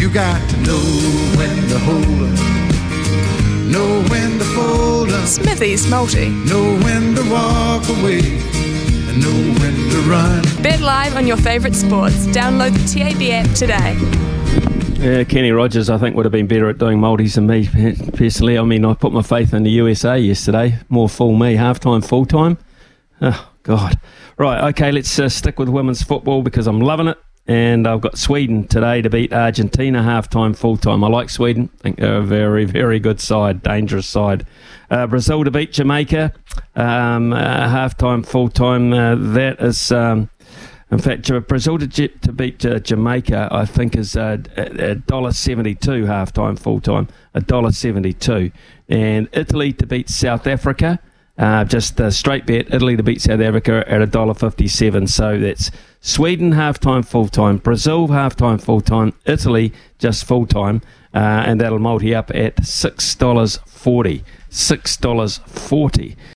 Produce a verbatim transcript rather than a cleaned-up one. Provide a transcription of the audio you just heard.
You got to know when to hold up, know when to fold up. Smithy's multi. Know when to walk away and know when to run. Bet live on your favourite sports. Download the T A B app today. Yeah, Kenny Rogers, I think, would have been better at doing multis than me, personally. I mean, I put my faith in the U S A yesterday. More fool me, half-time, full-time. Oh, God. Right, okay, let's uh, stick with women's football because I'm loving it. And I've got Sweden today to beat Argentina, half-time, full-time. I like Sweden. I think they're a very, very good side, dangerous side. Uh, Brazil to beat Jamaica, um, uh, half-time, full-time. Uh, that is... Um, In fact, Brazil to, to beat uh, Jamaica, I think, is uh, one dollar seventy-two half-time, full-time, one dollar seventy-two. And Italy to beat South Africa, uh, just a straight bet, Italy to beat South Africa at one dollar fifty-seven. So that's Sweden half-time, full-time, Brazil half-time, full-time, Italy just full-time, uh, and that'll multi up at six dollars forty. six dollars forty.